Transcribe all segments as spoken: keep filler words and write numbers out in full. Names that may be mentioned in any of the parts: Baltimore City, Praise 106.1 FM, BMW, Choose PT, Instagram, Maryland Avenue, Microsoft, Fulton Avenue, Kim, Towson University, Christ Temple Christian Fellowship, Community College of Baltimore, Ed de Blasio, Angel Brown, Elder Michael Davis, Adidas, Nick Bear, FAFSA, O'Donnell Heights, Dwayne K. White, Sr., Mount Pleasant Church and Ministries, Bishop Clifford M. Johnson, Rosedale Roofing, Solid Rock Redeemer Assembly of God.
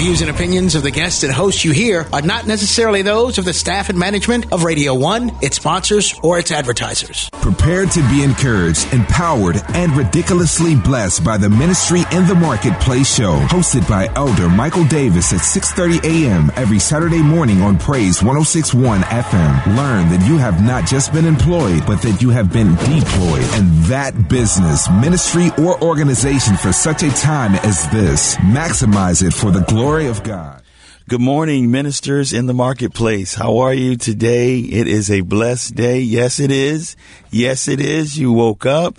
views and opinions of the guests and hosts you hear are not necessarily those of the staff and management of Radio one, its sponsors, or its advertisers. Prepare to be encouraged, empowered, and ridiculously blessed by the Ministry in the Marketplace show, hosted by Elder Michael Davis at six thirty a.m. every Saturday morning on Praise one oh six point one F M. Learn that you have not just been employed, but that you have been deployed in that business, ministry, or organization for such a time as this. Maximize it for the glory of God. Good morning, ministers in the marketplace. How are you today? It is a blessed day. Yes, it is. Yes, it is. You woke up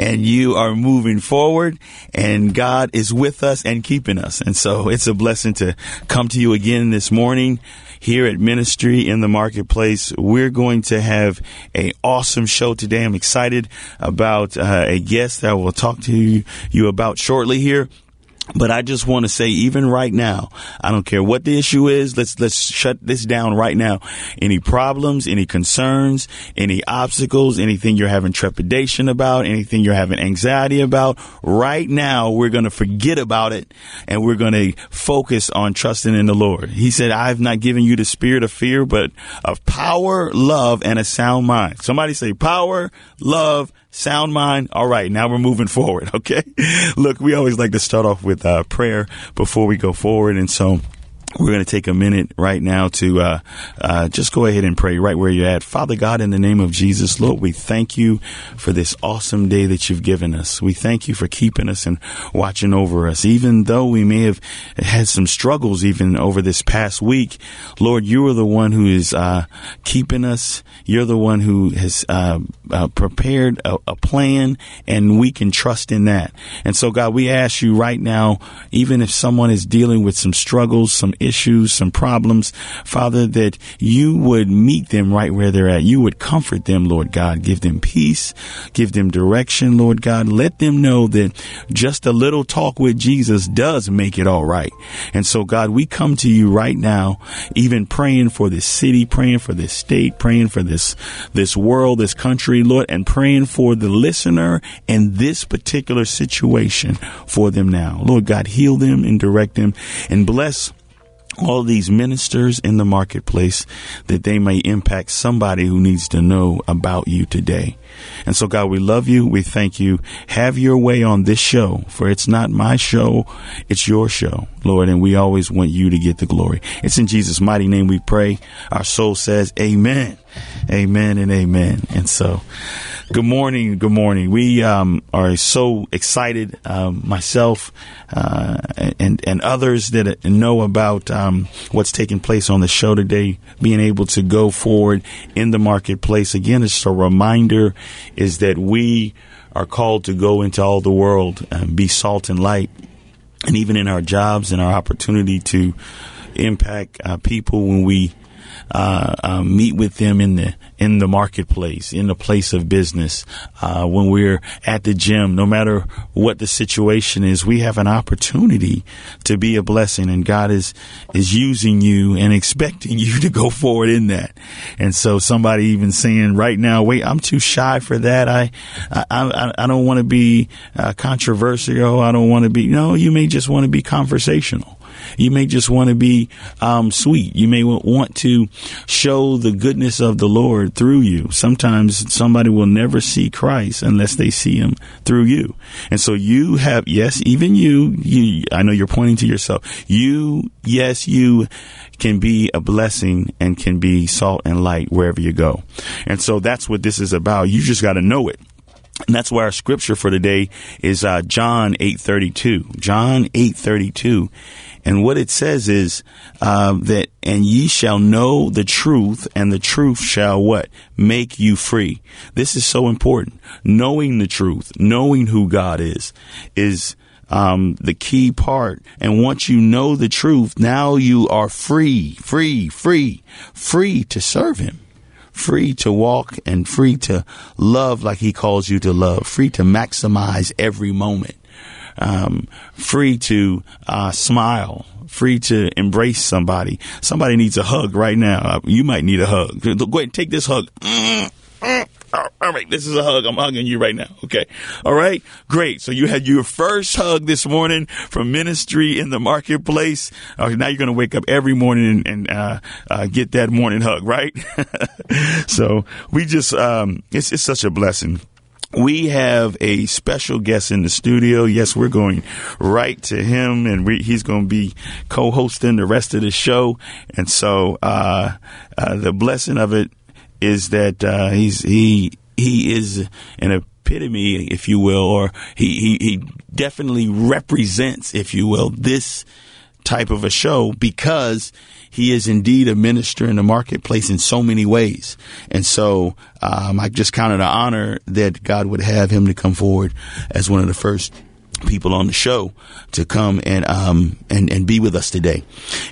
and you are moving forward, and God is with us and keeping us. And so it's a blessing to come to you again this morning. Here at Ministry in the Marketplace, we're going to have an awesome show today. I'm excited about uh, a guest that I will talk to you, you about shortly here. But I just want to say, even right now, I don't care what the issue is. Let's let's shut this down right now. Any problems, any concerns, any obstacles, anything you're having trepidation about, anything you're having anxiety about. Right now, we're going to forget about it, and we're going to focus on trusting in the Lord. He said, I have not given you the spirit of fear, but of power, love, and a sound mind. Somebody say power, love, sound mind. All right, now we're moving forward. Okay, look, we always like to start off with uh, prayer before we go forward, and so we're going to take a minute right now to uh, uh, just go ahead and pray right where you're at. Father God, in the name of Jesus, Lord, we thank you for this awesome day that you've given us. We thank you for keeping us and watching over us. Even though we may have had some struggles even over this past week, Lord, you are the one who is uh, keeping us. You're the one who has uh, uh, prepared a, a plan, and we can trust in that. And so, God, we ask you right now, even if someone is dealing with some struggles, some issues, some problems, Father, that you would meet them right where they're at. You would comfort them, Lord God. Give them peace. Give them direction, Lord God. Let them know that just a little talk with Jesus does make it all right. And so, God, we come to you right now, even praying for this city, praying for this state, praying for this, this world, this country, Lord, and praying for the listener and this particular situation for them now. Lord God, heal them and direct them and bless all these ministers in the marketplace, that they may impact somebody who needs to know about you today. And so, God, we love you. We thank you. Have your way on this show, for it's not my show. It's your show, Lord, and we always want you to get the glory. It's in Jesus' mighty name we pray. Our soul says amen. Amen and amen. And so, good morning. Good morning. We um, are so excited, um, myself uh, and and others that know about um, what's taking place on the show today, being able to go forward in the marketplace. Again, it's a reminder is that we are called to go into all the world and be salt and light. And even in our jobs and our opportunity to impact uh, people when we Uh, uh, meet with them in the in the marketplace, in the place of business, uh, when we're at the gym, no matter what the situation is, we have an opportunity to be a blessing, and God is is using you and expecting you to go forward in that. And so somebody even saying right now, wait, I'm too shy for that. I I, I, I don't want to be uh, controversial. I don't want to be. No, you may just want to be conversational. You may just want to be um, sweet. You may want to show the goodness of the Lord through you. Sometimes somebody will never see Christ unless they see him through you. And so you have, yes, even you, you I know you're pointing to yourself. You, yes, you can be a blessing and can be salt and light wherever you go. And so that's what this is about. You just got to know it. And that's why our scripture for today is uh, John eight thirty-two. John eight thirty-two. And what it says is uh, that, and ye shall know the truth, and the truth shall what? Make you free. This is so important. Knowing the truth, knowing who God is, is um, the key part. And once you know the truth, now you are free, free, free, free to serve him. Free to walk and free to love like he calls you to love. Free to maximize every moment. Um, free to uh, smile. Free to embrace somebody. Somebody needs a hug right now. You might need a hug. Go ahead and take this hug. all right, this is a hug. I'm hugging you right now. Okay. All right. Great. So you had your first hug this morning from ministry in the marketplace. Okay, now you're going to wake up every morning and, and uh, uh, get that morning hug, right? So we just, um, it's, it's such a blessing. We have a special guest in the studio. Yes, we're going right to him, and we, he's going to be co-hosting the rest of the show. And so uh, uh, the blessing of it is that uh, he's he he is an epitome, if you will, or he, he, he definitely represents, if you will, this type of a show, because he is indeed a minister in the marketplace in so many ways. And so um, I just counted an honor that God would have him to come forward as one of the first people on the show to come and um and, and be with us today.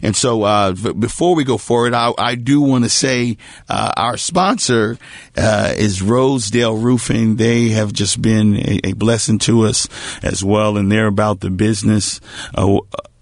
And so uh v- before we go forward, I, I do want to say uh our sponsor uh is Rosedale Roofing. They have just been a, a blessing to us as well, and they're about the business uh,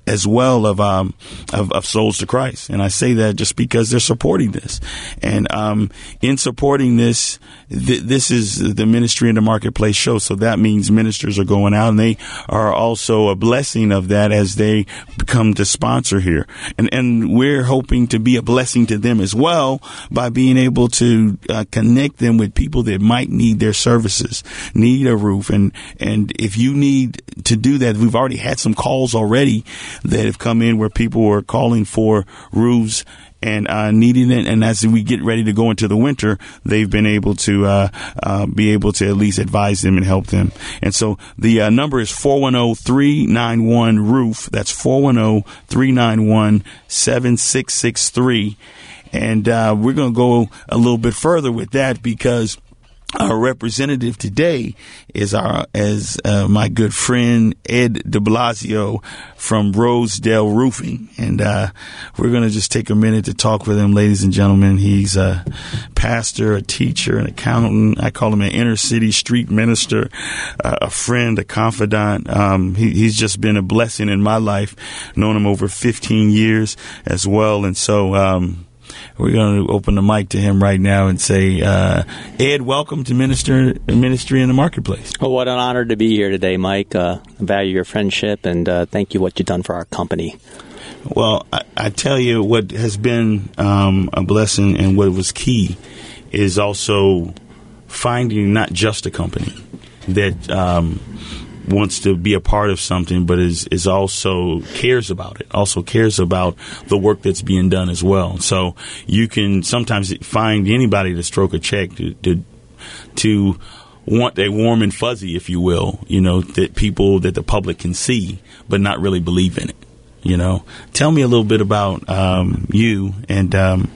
as well of um of, of souls to Christ. And I say that just because they're supporting this, and um in supporting this, th- this is the Ministry in the Marketplace show. So that means ministers are going out, and they are also a blessing of that as they become the sponsor here. And and we're hoping to be a blessing to them as well by being able to uh, connect them with people that might need their services, need a roof. And and if you need to do that, we've already had some calls already that have come in where people were calling for roofs and uh, needing it. And as we get ready to go into the winter, they've been able to uh, uh, be able to at least advise them and help them. And so the uh, number is four one zero, three nine one, R O O F. That's four one zero, three nine one, seven six six three. And uh, we're going to go a little bit further with that, because our representative today is our, as uh, my good friend Ed de Blasio from Rosedale Roofing, and uh, we're going to just take a minute to talk with him, ladies and gentlemen. He's a pastor, a teacher, an accountant. I call him an inner city street minister, uh, a friend, a confidant. Um, he, he's just been a blessing in my life. Known him over fifteen years as well, and so. Um, We're going to open the mic to him right now and say, uh, Ed, welcome to Minister Ministry in the Marketplace. Well, what an honor to be here today, Mike. Uh, I value your friendship, and uh, thank you for what you've done for our company. Well, I, I tell you what has been um, a blessing, and what was key is also finding not just a company that um, wants to be a part of something, but is, is also cares about it, also cares about the work that's being done as well. So you can sometimes find anybody to stroke a check, to to, to want a warm and fuzzy, if you will, you know, that people, that the public can see, but not really believe in it, you know. Tell me a little bit about um, you and, um,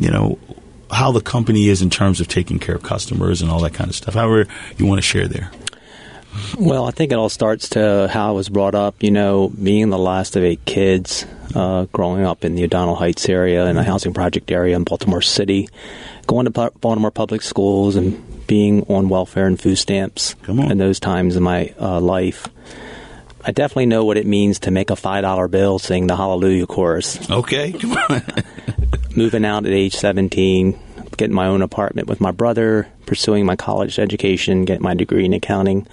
you know, how the company is in terms of taking care of customers and all that kind of stuff, however you want to share there. Well, I think it all starts to how I was brought up, you know, being the last of eight kids, uh, growing up in the O'Donnell Heights area, in a housing project area in Baltimore City, going to Baltimore public schools and being on welfare and food stamps in those times in my uh, life. I definitely know what it means to make a five dollar bill, sing the Hallelujah chorus. Okay, come on. Moving out at age seventeen, getting my own apartment with my brother, pursuing my college education, getting my degree in accounting.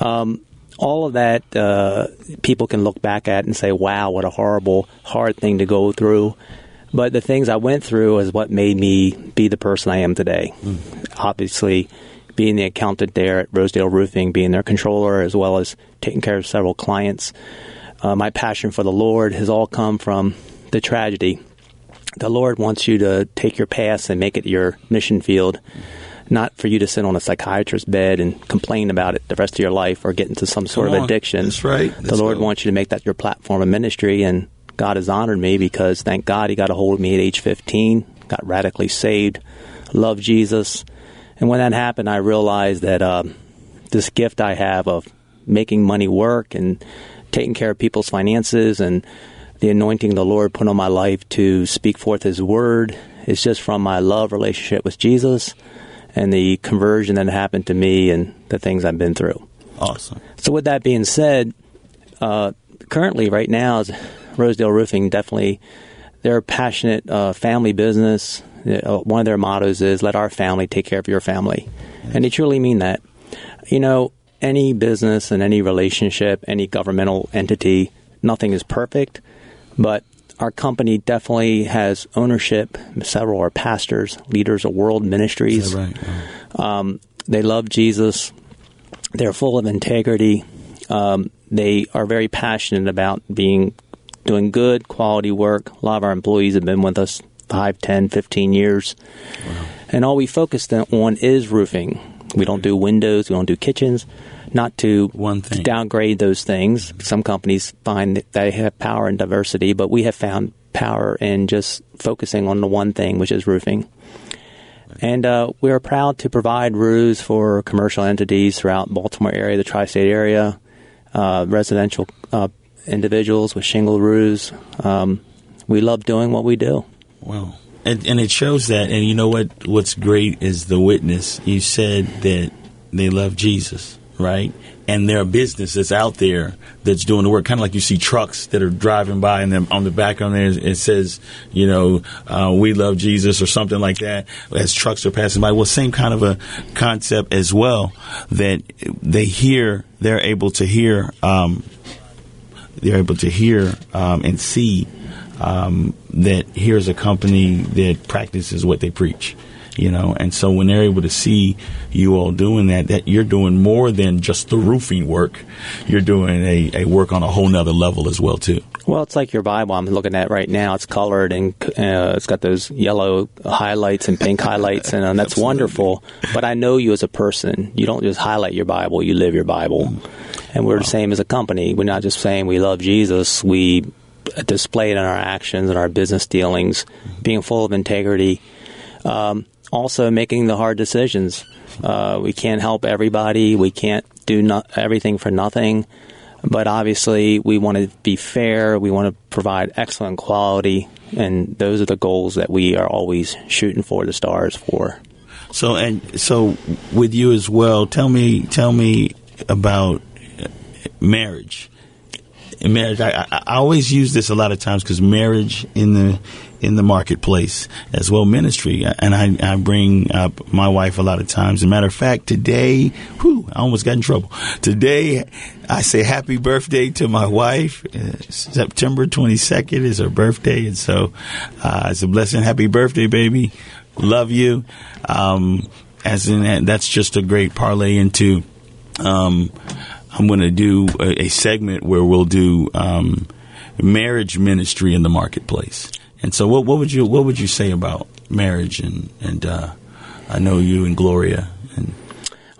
Um, all of that uh, people can look back at and say, wow, what a horrible, hard thing to go through. But the things I went through is what made me be the person I am today. Mm. Obviously, being the accountant there at Rosedale Roofing, being their controller, as well as taking care of several clients. Uh, my passion for the Lord has all come from the tragedy. The Lord wants you to take your past and make it your mission field, not for you to sit on a psychiatrist's bed and complain about it the rest of your life or get into some sort Come of addiction. On. That's right. That's the Lord right. wants you to make that your platform of ministry, and God has honored me because, thank God, He got a hold of me at age fifteen, got radically saved, loved Jesus. And when that happened, I realized that uh, this gift I have of making money work and taking care of people's finances and the anointing the Lord put on my life to speak forth His word is just from my love relationship with Jesus and the conversion that happened to me and the things I've been through. Awesome. So with that being said, uh, currently right now, Rosedale Roofing definitely They're a passionate uh, family business. One of their mottos is, let our family take care of your family. Yes. And they truly mean that. You know, any business and any relationship, any governmental entity, nothing is perfect. But our company definitely has ownership. Several are pastors, leaders of world ministries. Is that right? Oh. Um, they love Jesus. They're full of integrity. Um, they are very passionate about being doing good, quality work. A lot of our employees have been with us five, ten, fifteen years. Wow. And all we focus on is roofing. We don't do windows. We don't do kitchens. Not to One thing. downgrade those things. Some companies find that they have power in diversity, but we have found power in just focusing on the one thing, which is roofing. And uh, we are proud to provide roofs for commercial entities throughout Baltimore area, the tri-state area, uh, residential uh, individuals with shingle roofs. Um, we love doing what we do. Wow. And, and it shows that. And you know what? What's great is the witness. You said that they love Jesus, right? And there are businesses out there that's doing the work, kind of like you see trucks that are driving by, and then on the back on there it says, you know, uh, we love Jesus or something like that as trucks are passing by. Well, same kind of a concept as well, that they hear, they're able to hear, um, they're able to hear um, and see um, that here's a company that practices what they preach. You know, and so when they're able to see you all doing that, that you're doing more than just the roofing work. You're doing a, a work on a whole nother level as well, too. Well, it's like your Bible I'm looking at right now. It's colored and uh, it's got those yellow highlights and pink highlights, and, and that's wonderful. But I know you as a person. You don't just highlight your Bible. You live your Bible. Mm-hmm. And we're wow. the same as a company. We're not just saying we love Jesus. We display it in our actions and our business dealings, mm-hmm. being full of integrity. Um Also, making the hard decisions. Uh, we can't help everybody. We can't do no- everything for nothing. But obviously, we want to be fair. We want to provide excellent quality. And those are the goals that we are always shooting for, the stars for. So, and so with you as well, tell me, tell me about marriage. In marriage, I, I always use this a lot of times because marriage in the in the marketplace as well, ministry, and I, I bring up my wife a lot of times. As a matter of fact, today, whew, I almost got in trouble. Today, I say happy birthday to my wife. Uh, September twenty-second is her birthday, and so uh, it's a blessing. Happy birthday, baby. Love you. Um, as in, that's just a great parlay into. Um, I'm going to do a, a segment where we'll do um, marriage ministry in the marketplace. And so, what, what would you what would you say about marriage? And and uh, I know you and Gloria. And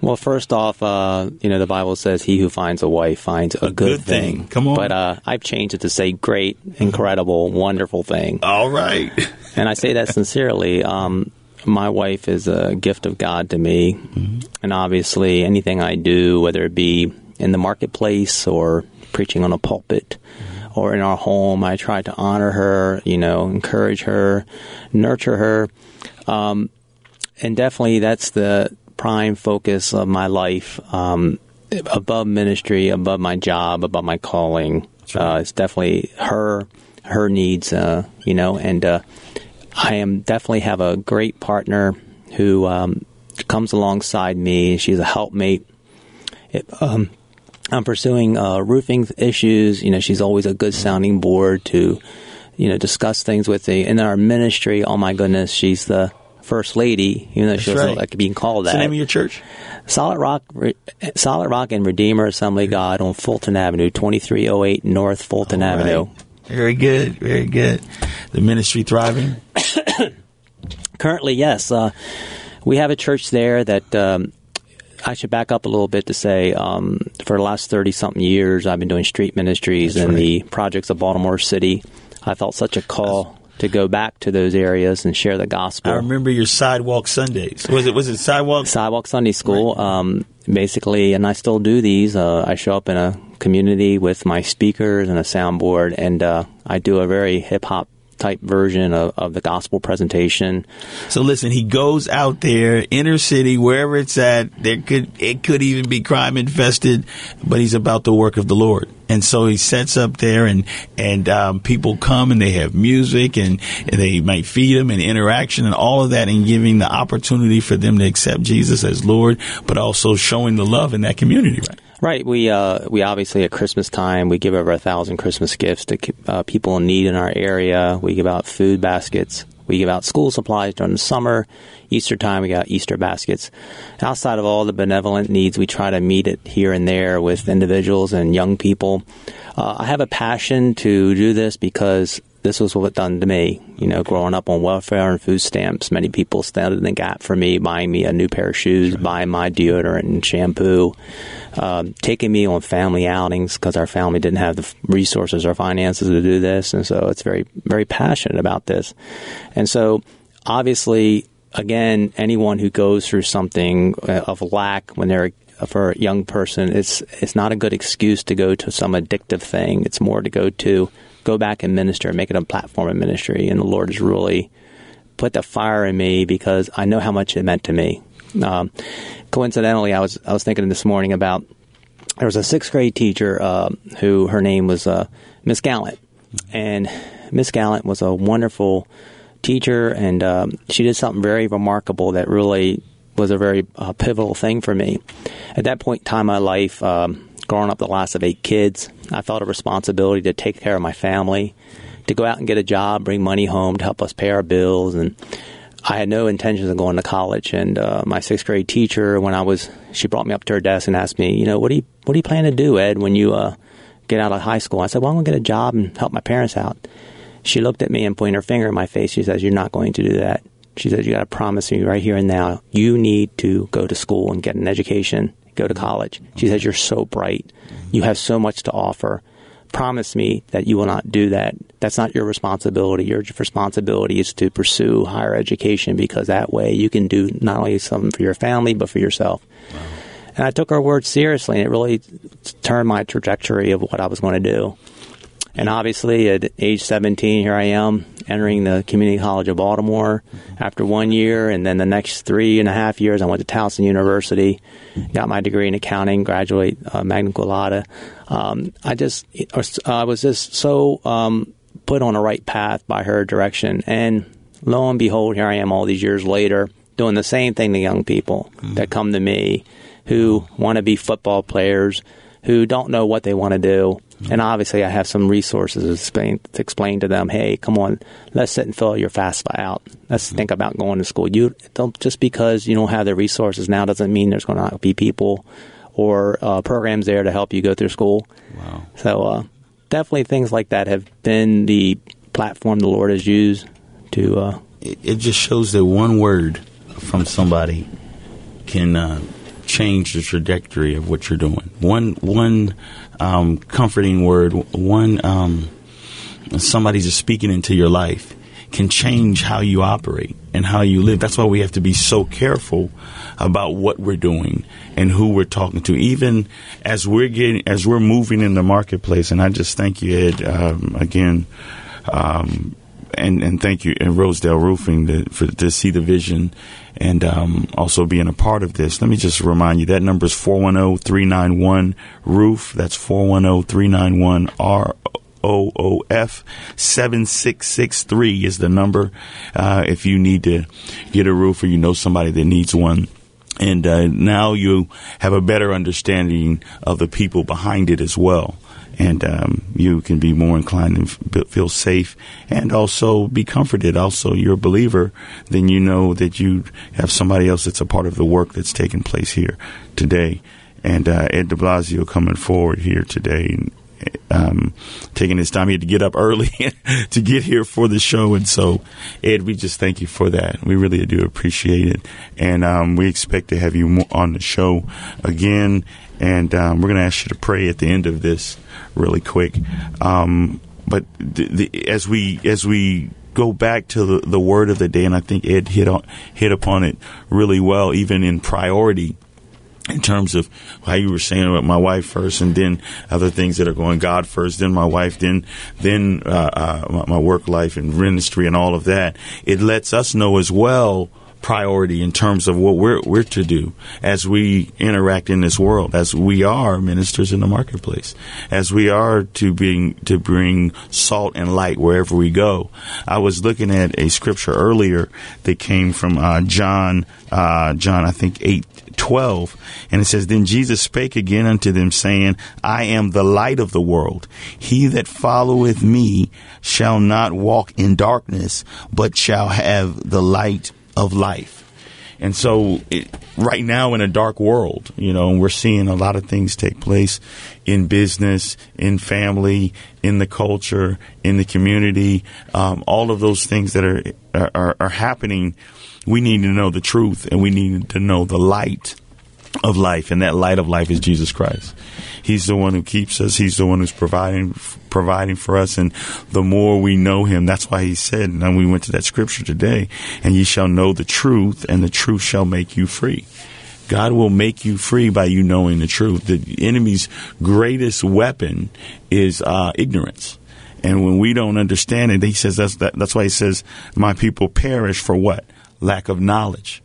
well, first off, uh, you know the Bible says, "He who finds a wife finds a, a good, good thing. thing." Come on, but uh, I've changed it to say, "Great, incredible, wonderful thing." All right, and I say that sincerely. Um, My wife is a gift of God to me, mm-hmm. and obviously anything I do, whether it be in the marketplace or preaching on a pulpit mm-hmm. or in our home, I try to honor her, you know, encourage her, nurture her, um, and definitely that's the prime focus of my life, um, above ministry, above my job, above my calling. Right. Uh, it's definitely her, her needs, uh, you know, and uh I am definitely have a great partner who um, comes alongside me. She's a helpmate. It, um, I'm pursuing uh, roofing issues. You know, she's always a good sounding board to, you know, discuss things with me. And then our ministry, oh my goodness, she's the first lady. You know, she was right. like being called What's that. What's the name of your church? Solid Rock, Re- Solid Rock and Redeemer Assembly of God on Fulton Avenue, twenty-three oh eight North Fulton All Avenue. Right. Very good, very good. The ministry thriving? Currently, yes. Uh, we have a church there that um, I should back up a little bit to say um, for the last thirty-something years, I've been doing street ministries That's and right. the projects of Baltimore City. I felt such a call That's- to go back to those areas and share the gospel. I remember your Sidewalk Sundays. Was it was it Sidewalk? Sidewalk Sunday School, right. um, basically, and I still do these. Uh, I show up in a community with my speakers and a soundboard, and uh, I do a very hip-hop type version of, of the gospel presentation. So listen, he goes out there, inner city, wherever it's at. There could it could even be crime infested, but he's about the work of the Lord. And so he sets up there, and and um, people come, and they have music, and, and they might feed them, and interaction, and all of that, and giving the opportunity for them to accept Jesus as Lord, but also showing the love in that community, right? Right. We uh, we obviously at Christmas time, we give over a thousand Christmas gifts to uh, people in need in our area. We give out food baskets. We give out school supplies during the summer. Easter time, we got Easter baskets. Outside of all the benevolent needs, we try to meet it here and there with individuals and young people. Uh, I have a passion to do this because this was what done to me. You know, growing up on welfare and food stamps, many people stood in the gap for me, buying me a new pair of shoes, right, buying my deodorant and shampoo, uh, taking me on family outings because our family didn't have the resources or finances to do this. And so it's very, very passionate about this. And so obviously, again, anyone who goes through something of lack when they're for a young person, it's it's not a good excuse to go to some addictive thing. It's more to go to go back and minister, make it a platform of ministry. And the Lord has really put the fire in me because I know how much it meant to me. Um, coincidentally, I was I was thinking this morning about there was a sixth grade teacher uh, who her name was uh, Miss Gallant, and Miss Gallant was a wonderful teacher, and um, she did something very remarkable that really was a very uh, pivotal thing for me. At that point in time in my life, um, growing up the last of eight kids, I felt a responsibility to take care of my family, to go out and get a job, bring money home to help us pay our bills. And I had no intentions of going to college. And uh, my sixth grade teacher, when I was, she brought me up to her desk and asked me, you know, what do you what do you plan to do, Ed, when you uh, get out of high school? I said, well, I'm going to get a job and help my parents out. She looked at me and pointed her finger in my face. She says, you're not going to do that. She says, you got to promise me right here and now, you need to go to school and get an education, go to college. She says, you're so bright. You have so much to offer. Promise me that you will not do that. That's not your responsibility. Your responsibility is to pursue higher education because that way you can do not only something for your family, but for yourself. Wow. And I took her words seriously, and it really turned my trajectory of what I was going to do. And obviously, at age seventeen, here I am, entering the Community College of Baltimore after one year. And then the next three and a half years, I went to Towson University, got my degree in accounting, graduate uh, magna cum laude. Um, I just I was just so um, put on the right path by her direction. And lo and behold, here I am all these years later, doing the same thing to young people mm-hmm. that come to me who want to be football players, who don't know what they want to do. And obviously, I have some resources to explain, to explain to them, hey, come on, let's sit and fill your FAFSA out. Let's mm-hmm. think about going to school. You don't, just because you don't have the resources now doesn't mean there's going to be people or uh, programs there to help you go through school. Wow. So uh, definitely things like that have been the platform the Lord has used to. Uh, it, it just shows that one word from somebody can uh, change the trajectory of what you're doing. One, one. Um, comforting word, one um, somebody just speaking into your life can change how you operate and how you live. That's why we have to be so careful about what we're doing and who we're talking to, even as we're getting, as we're moving in the marketplace. And I just thank you, Ed, um, again, um, and and thank you, and Rosedale Roofing to, for to see the vision and um, also being a part of this. Let me just remind you, that number is four one zero, three nine one, R O O F. That's four one zero, three nine one, R O O F. seven six six three is the number uh, if you need to get a roof or you know somebody that needs one. And uh, now you have a better understanding of the people behind it as well. And um, you can be more inclined and f- feel safe and also be comforted. Also, you're a believer, then you know that you have somebody else that's a part of the work that's taking place here today. And uh, Ed de Blasio coming forward here today and um, taking his time. He had to get up early to get here for the show. And so, Ed, we just thank you for that. We really do appreciate it. And um, we expect to have you on the show again. And um, we're going to ask you to pray at the end of this really quick. Um, but the, the, as we as we go back to the, the word of the day, and I think Ed hit on, hit upon it really well, even in priority, in terms of how you were saying about my wife first and then other things that are going, God first, then my wife, then then uh, uh, my work life and ministry and all of that, it lets us know as well priority in terms of what we're we're to do as we interact in this world, as we are ministers in the marketplace, as we are to being to bring salt and light wherever we go. I was looking at a scripture earlier that came from uh, John, uh, John I think eight twelve, and it says, "Then Jesus spake again unto them, saying, I am the light of the world. He that followeth me shall not walk in darkness, but shall have the light of life." And so it, right now in a dark world, you know, and we're seeing a lot of things take place in business, in family, in the culture, in the community, um, all of those things that are, are, are happening. We need to know the truth, and we need to know the light of life, and that light of life is Jesus Christ. He's the one who keeps us. He's the one who's providing providing for us, and the more we know him, that's why he said, and we went to that scripture today, and ye shall know the truth, and the truth shall make you free. God will make you free by you knowing the truth. The enemy's greatest weapon is uh, ignorance. And when we don't understand it, he says that's, that, that's why he says, my people perish for what? Lack of knowledge.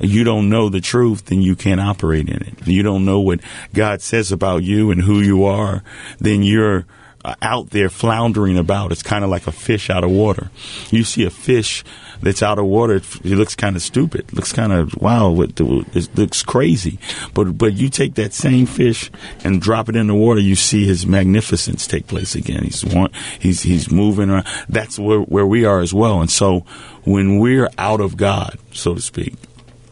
You don't know the truth, then you can't operate in it. You don't know what God says about you and who you are, then you're out there floundering about. It's kind of like a fish out of water. You see a fish that's out of water, it looks kind of stupid, looks kind of, wow, it looks crazy. But but you take that same fish and drop it in the water, you see his magnificence take place again. He's one, he's he's moving around. That's where, where we are as well. And so when we're out of God, so to speak,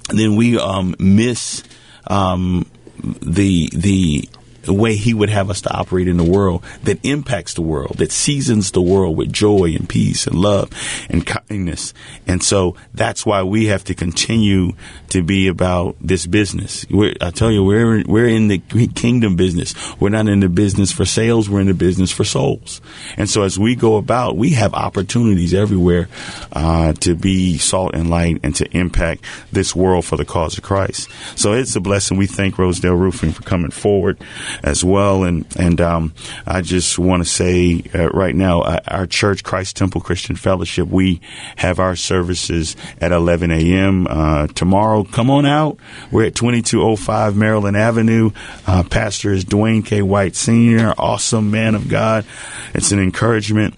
then we um, miss um, the the way he would have us to operate in the world that impacts the world, that seasons the world with joy and peace and love and kindness. And so that's why we have to continue to be about this business. We're, I tell you, we're we're in the kingdom business. We're not in the business for sales. We're in the business for souls. And so as we go about, we have opportunities everywhere uh, to be salt and light and to impact this world for the cause of Christ. So it's a blessing. We thank Rosedale Roofing for coming forward as well. And, and um, I just want to say uh, right now, uh, our church, Christ Temple Christian Fellowship, we have our services at eleven a.m. Uh, tomorrow. Come on out. We're at twenty-two oh five Maryland Avenue. Uh, Pastor is Dwayne K. White, Senior, awesome man of God. It's an encouragement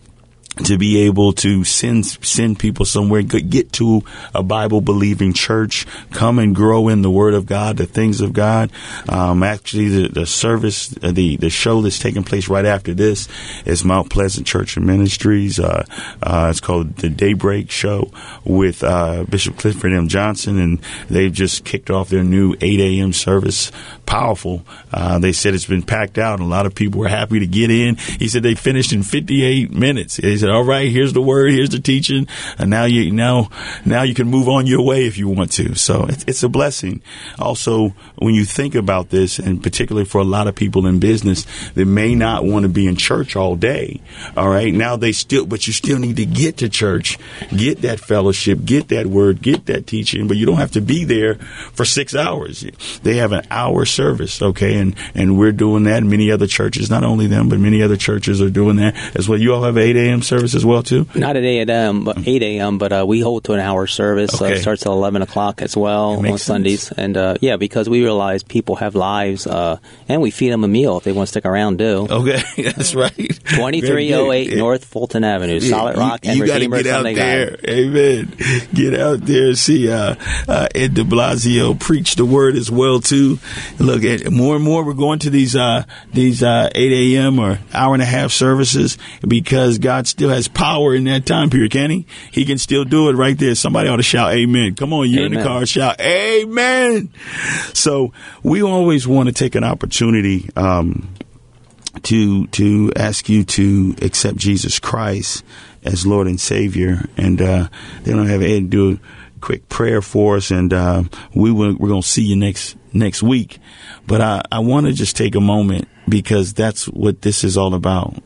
to be able to send send people somewhere, get to a Bible-believing church, come and grow in the Word of God, the things of God. Um, actually, the, the service, the, the show that's taking place right after this is Mount Pleasant Church and Ministries. Uh, uh, it's called The Daybreak Show with uh, Bishop Clifford M. Johnson, and they've just kicked off their new eight a.m. service. Powerful. Uh, they said it's been packed out, and a lot of people were happy to get in. He said they finished in fifty-eight minutes. He said, all right, here's the word, here's the teaching, and now you now now you can move on your way if you want to. So it's, it's a blessing. Also, when you think about this, and particularly for a lot of people in business that may not want to be in church all day, all right, now they still, but you still need to get to church, get that fellowship, get that word, get that teaching, but you don't have to be there for six hours. They have an hour service. Service, okay, and, and we're doing that. Many other churches, not only them, but many other churches are doing that as well. You all have eight a.m. service as well, too? Not at eight a.m., but, eight a m, but uh, we hold to an hour service. Okay. Uh, it starts at eleven o'clock as well on sense. Sundays. And, uh, yeah, because we realize people have lives, uh, and we feed them a meal if they want to stick around, do. Okay, that's right. twenty-three oh eight yeah. North Fulton Avenue, yeah. Solid Rock you, you and Redeemer. You got to get Sunday out there. Night. Amen. Get out there and see uh, uh, Ed de Blasio preach the word as well, too. Look, more and more we're going to these uh, these uh, eight a m or hour and a half services because God still has power in that time period, can he? He can still do it right there. Somebody ought to shout amen. Come on, you're amen. In the car, shout amen. So we always want to take an opportunity um, to to ask you to accept Jesus Christ as Lord and Savior. And uh, they don't have Ed do it. Quick prayer for us, and uh, we will, we're going to see you next next week. But I, I want to just take a moment because that's what this is all about.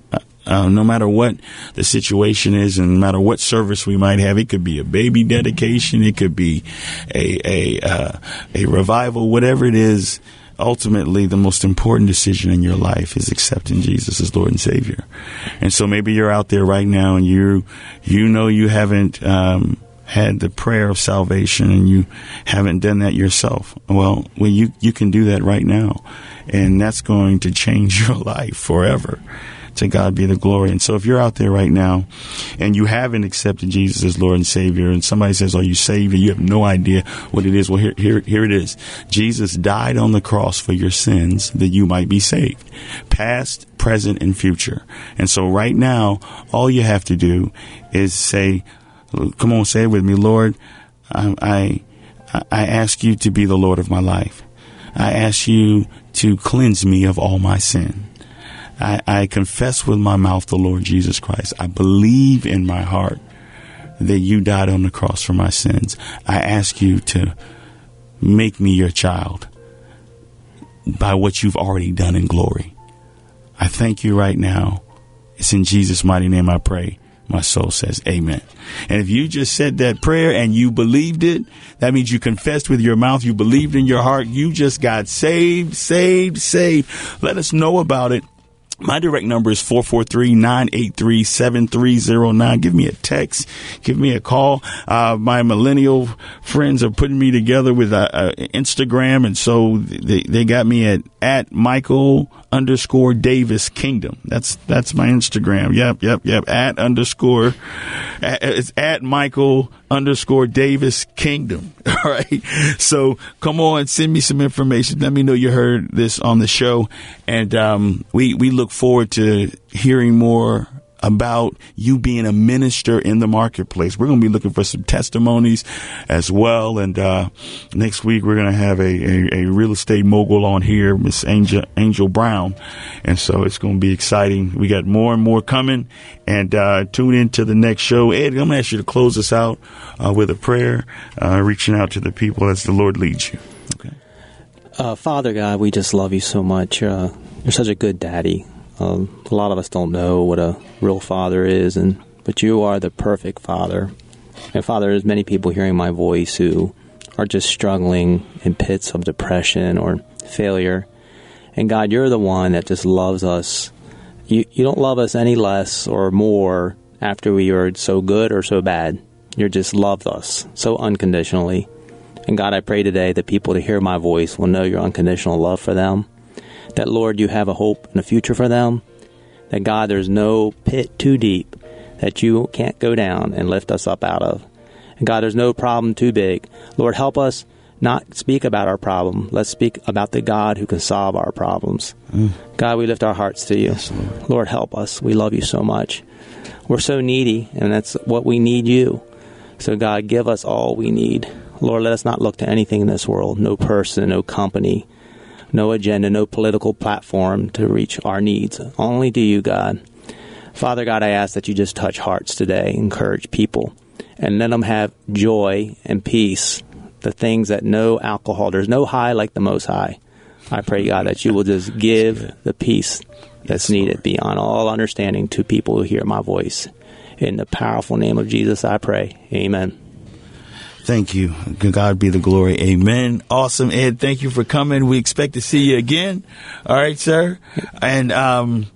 Uh, no matter what the situation is, and no matter what service we might have, it could be a baby dedication, it could be a a uh, a revival, whatever it is. ultimately the most important decision in your life is accepting Jesus as Lord and Savior. And so maybe you're out there right now and you you know you haven't um, had the prayer of salvation and you haven't done that yourself. Well, well you, you can do that right now, and that's going to change your life forever. To God be the glory. And so if you're out there right now and you haven't accepted Jesus as Lord and Savior, and somebody says, are you saved? And you have no idea what it is. Well, here, here, here it is. Jesus died on the cross for your sins that you might be saved. Past, present, and future. And so right now, all you have to do is say, come on, say it with me. Lord, I, I, I ask you to be the Lord of my life. I ask you to cleanse me of all my sin. I, I confess with my mouth the Lord Jesus Christ. I believe in my heart that you died on the cross for my sins. I ask you to make me your child by what you've already done in glory. I thank you right now. It's in Jesus' mighty name I pray. My soul says amen. And if you just said that prayer and you believed it, that means you confessed with your mouth, you believed in your heart, you just got saved, saved, saved. Let us know about it. My direct number is four four three, nine eight three, seven three zero nine. Give me a text. Give me a call. Uh, my millennial friends are putting me together with uh, uh, Instagram. And so they, they got me at, at Michael underscore Davis Kingdom. That's that's my Instagram. Yep, yep, yep. At underscore. At, it's at Michael underscore Davis Kingdom. All right. So come on, send me some information. Let me know you heard this on the show. And um, we, we look Look forward to hearing more about you being a minister in the marketplace. We're going to be looking for some testimonies as well. And uh, next week, we're going to have a, a, a real estate mogul on here, Miss Angel, Angel Brown. And so it's going to be exciting. We got more and more coming. And uh, tune in to the next show. Ed, I'm going to ask you to close us out uh, with a prayer, uh, reaching out to the people as the Lord leads you. Okay. Uh, Father God, we just love you so much. Uh, you're such a good daddy. Um, a lot of us don't know what a real father is, and but you are the perfect father. And Father, there's many people hearing my voice who are just struggling in pits of depression or failure. And God, you're the one that just loves us. You you don't love us any less or more after we are so good or so bad. You just loved us so unconditionally. And God, I pray today that people to hear my voice will know your unconditional love for them. That, Lord, you have a hope and a future for them. That, God, there's no pit too deep that you can't go down and lift us up out of. And, God, there's no problem too big. Lord, help us not speak about our problem. Let's speak about the God who can solve our problems. Mm. God, we lift our hearts to you. Yes, Lord. Lord, help us. We love you so much. We're so needy, and that's what we need you. So, God, give us all we need. Lord, let us not look to anything in this world, no person, no company, no agenda, no political platform to reach our needs. Only to you, God. Father God, I ask that you just touch hearts today, encourage people, and let them have joy and peace, the things that no alcohol, there's no high like the Most High. I pray, God, that you will just give the peace that's needed beyond all understanding to people who hear my voice. In the powerful name of Jesus, I pray. Amen. Thank you. God be the glory. Amen. Awesome, Ed. Thank you for coming. We expect to see you again. All right, sir. And um,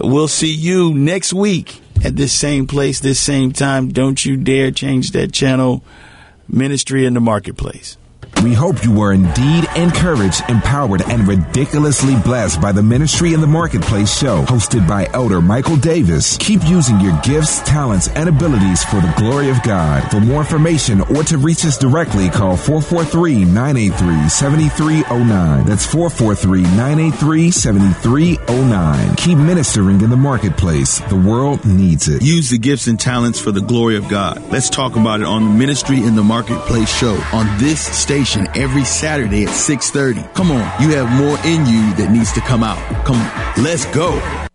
we'll see you next week at this same place, this same time. Don't you dare change that channel. Ministry in the Marketplace. We hope you were indeed encouraged, empowered, and ridiculously blessed by the Ministry in the Marketplace show, hosted by Elder Michael Davis. Keep using your gifts, talents, and abilities for the glory of God. For more information or to reach us directly, call four four three, nine eight three, seven three zero nine. That's four four three, nine eight three, seven three zero nine. Keep ministering in the marketplace. The world needs it. Use the gifts and talents for the glory of God. Let's talk about it on the Ministry in the Marketplace show on this station every Saturday at six thirty. Come on, you have more in you that needs to come out. Come on, let's go.